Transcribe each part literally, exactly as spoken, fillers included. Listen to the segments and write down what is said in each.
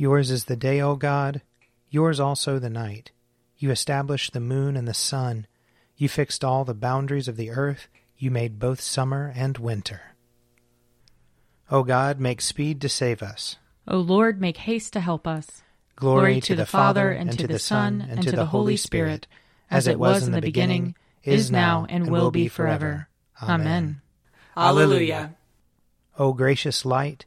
Yours is the day, O God, yours also the night. You established the moon and the sun. You fixed all the boundaries of the earth. You made both summer and winter. O God, make speed to save us. O Lord, make haste to help us. Glory, Glory to, to the, the Father, and to the Son, and to the Holy Spirit, as it was in the beginning, is now, and will be forever. Amen. Alleluia. O gracious light,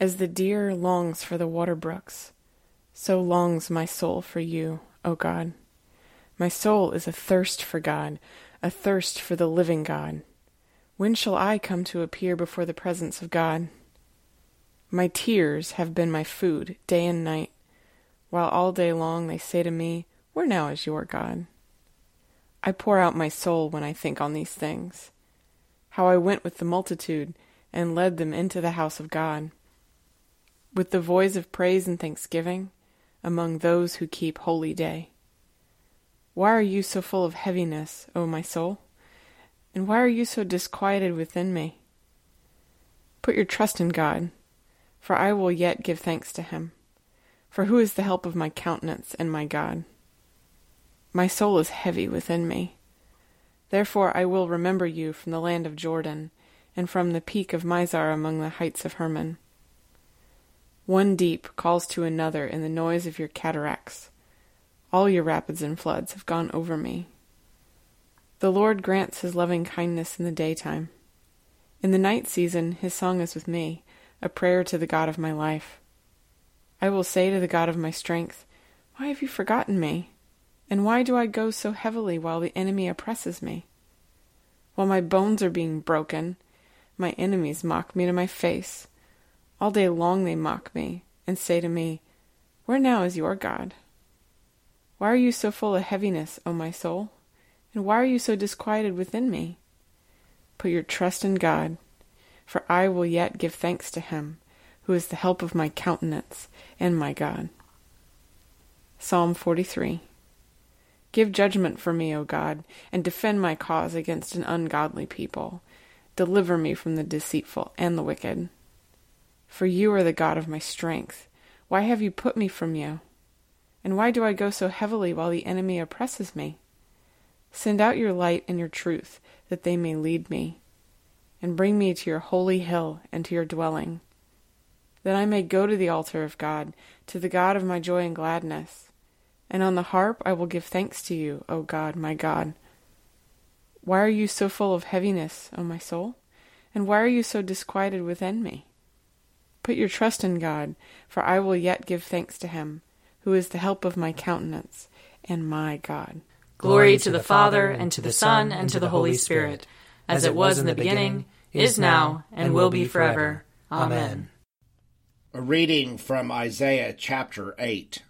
As the deer longs for the water brooks, so longs my soul for you, O God. My soul is athirst for God, a thirst for the living God. When shall I come to appear before the presence of God? My tears have been my food day and night, while all day long they say to me, where now is your God? I pour out my soul when I think on these things, how I went with the multitude and led them into the house of God, with the voice of praise and thanksgiving among those who keep holy day. Why are you so full of heaviness, O my soul? And why are you so disquieted within me? Put your trust in God, for I will yet give thanks to him. For who is the help of my countenance and my God? My soul is heavy within me. Therefore I will remember you from the land of Jordan, and from the peak of Mizar among the heights of Hermon. One deep calls to another in the noise of your cataracts. All your rapids and floods have gone over me. The Lord grants his loving kindness in the daytime. In the night season his song is with me, a prayer to the God of my life. I will say to the God of my strength, why have you forgotten me? And why do I go so heavily while the enemy oppresses me? While my bones are being broken, my enemies mock me to my face. All day long they mock me, and say to me, where now is your God? Why are you so full of heaviness, O my soul? And why are you so disquieted within me? Put your trust in God, for I will yet give thanks to him, who is the help of my countenance and my God. Psalm forty-three. Give judgment for me, O God, and defend my cause against an ungodly people. Deliver me from the deceitful and the wicked. For you are the God of my strength. Why have you put me from you? And why do I go so heavily while the enemy oppresses me? Send out your light and your truth, that they may lead me, and bring me to your holy hill and to your dwelling, that I may go to the altar of God, to the God of my joy and gladness. And on the harp I will give thanks to you, O God, my God. Why are you so full of heaviness, O my soul? And why are you so disquieted within me? Put your trust in God, for I will yet give thanks to him, who is the help of my countenance and my God. Glory to the Father, and to the Son, and to the Holy Spirit, as it was in the beginning, is now, and will be forever. Amen. A reading from Isaiah chapter eight.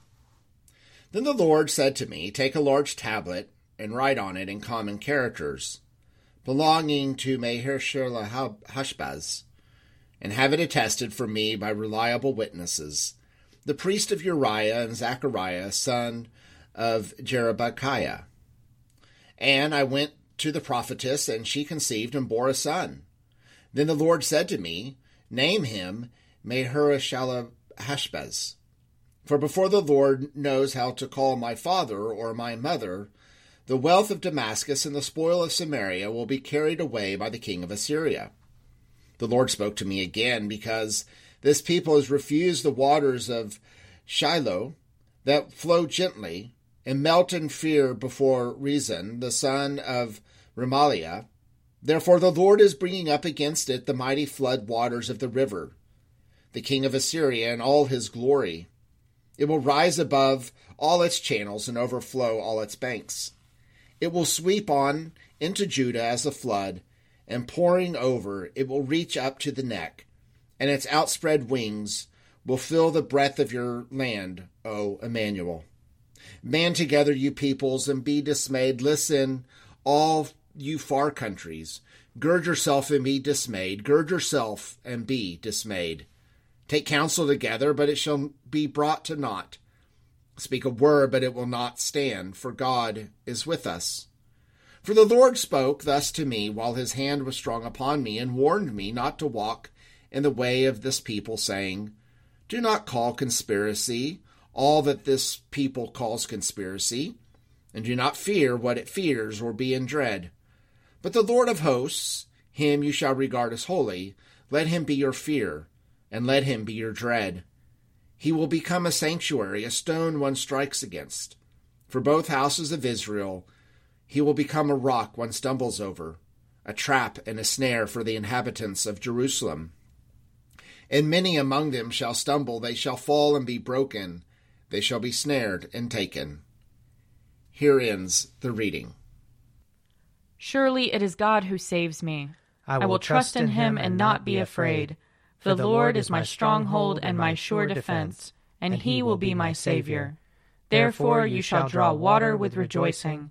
Then the Lord said to me, take a large tablet and write on it in common characters, belonging to Maher-shalal-hash-baz, and have it attested for me by reliable witnesses, the priest of Uriah and Zechariah, son of Jeroboakiah. And I went to the prophetess, and she conceived and bore a son. Then the Lord said to me, name him Maher-shalal-hash-baz. For before the Lord knows how to call my father or my mother, the wealth of Damascus and the spoil of Samaria will be carried away by the king of Assyria. The Lord spoke to me again, because this people has refused the waters of Shiloh that flow gently, and melt in fear before Rezin, the son of Remaliah. Therefore the Lord is bringing up against it the mighty flood waters of the river, the king of Assyria in all his glory. It will rise above all its channels and overflow all its banks. It will sweep on into Judah as a flood, and pouring over, it will reach up to the neck, and its outspread wings will fill the breadth of your land, O Emmanuel. Man together, you peoples, and be dismayed. Listen, all you far countries. Gird yourself and be dismayed. Gird yourself and be dismayed. Take counsel together, but it shall be brought to naught. Speak a word, but it will not stand, for God is with us. For the Lord spoke thus to me while his hand was strong upon me, and warned me not to walk in the way of this people, saying, Do not call conspiracy all that this people calls conspiracy, and do not fear what it fears or be in dread. But the Lord of hosts, him you shall regard as holy. Let him be your fear, and let him be your dread. He will become a sanctuary, a stone one strikes against. For both houses of Israel, he will become a rock one stumbles over, a trap and a snare for the inhabitants of Jerusalem. And many among them shall stumble, they shall fall and be broken, they shall be snared and taken. Here ends the reading. Surely it is God who saves me. I will, I will trust, trust in him and not be afraid. For the Lord is my stronghold and my sure defense, and he will be my Savior. Therefore you shall draw water with rejoicing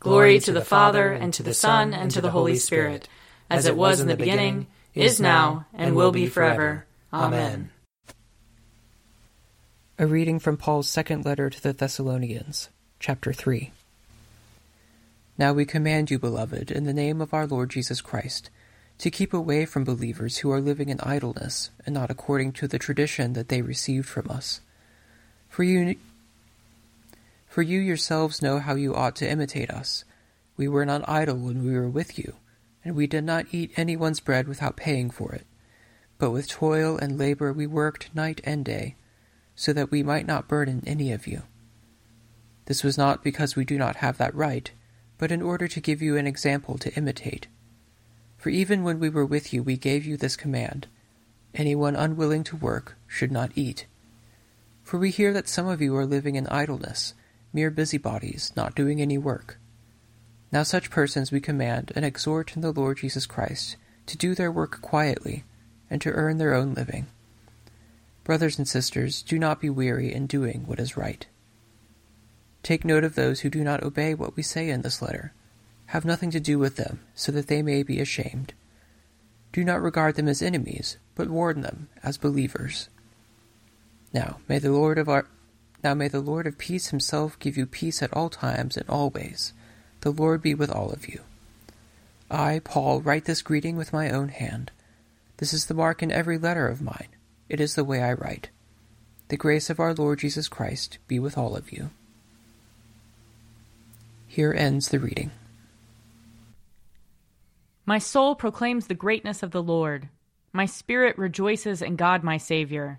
Glory to the Father, and to the Son, and to the Holy Spirit, as it was in the beginning, is now, and will be forever. Amen. A reading from Paul's second letter to the Thessalonians, chapter three. Now we command you, beloved, in the name of our Lord Jesus Christ, to keep away from believers who are living in idleness and not according to the tradition that they received from us. For you, for you yourselves know how you ought to imitate us. We were not idle when we were with you, and we did not eat anyone's bread without paying for it. But with toil and labor we worked night and day, so that we might not burden any of you. This was not because we do not have that right, but in order to give you an example to imitate. For even when we were with you, we gave you this command. Anyone unwilling to work should not eat. For we hear that some of you are living in idleness, mere busybodies, not doing any work. Now such persons we command and exhort in the Lord Jesus Christ to do their work quietly and to earn their own living. Brothers and sisters, do not be weary in doing what is right. Take note of those who do not obey what we say in this letter. Have nothing to do with them, so that they may be ashamed. Do not regard them as enemies, but warn them as believers. Now may the Lord of our, now may the Lord of peace himself give you peace at all times and always. The Lord be with all of you. I, Paul, write this greeting with my own hand. This is the mark in every letter of mine. It is the way I write. The grace of our Lord Jesus Christ be with all of you. Here ends the reading. My soul proclaims the greatness of the Lord. My spirit rejoices in God my Savior,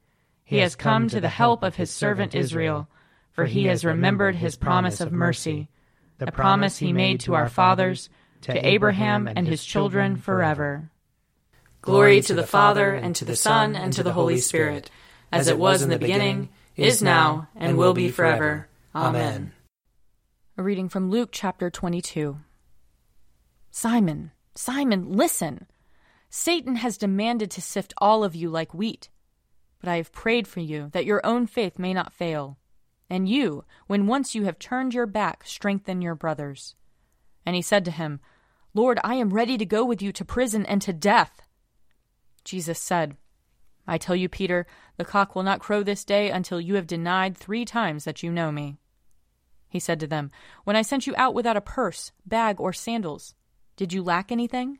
He has come to the help of his servant Israel, for he has remembered his promise of mercy, the promise he made to our fathers, to Abraham and his children forever. Glory to the Father, and to the Son, and to the Holy Spirit, as it was in the beginning, is now, and will be forever. Amen. A reading from Luke chapter twenty-two. Simon, Simon, listen! Satan has demanded to sift all of you like wheat. But I have prayed for you, that your own faith may not fail. And you, when once you have turned your back, strengthen your brothers. And he said to him, Lord, I am ready to go with you to prison and to death. Jesus said, I tell you, Peter, the cock will not crow this day until you have denied three times that you know me. He said to them, When I sent you out without a purse, bag, or sandals, did you lack anything?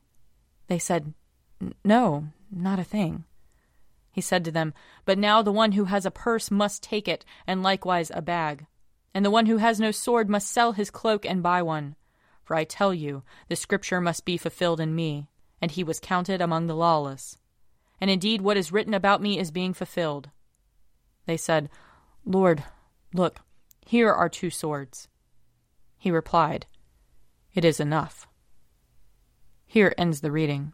They said, No, not a thing. He said to them, But now the one who has a purse must take it, and likewise a bag. And the one who has no sword must sell his cloak and buy one. For I tell you, the scripture must be fulfilled in me. And he was counted among the lawless. And indeed what is written about me is being fulfilled. They said, Lord, look, here are two swords. He replied, It is enough. Here ends the reading.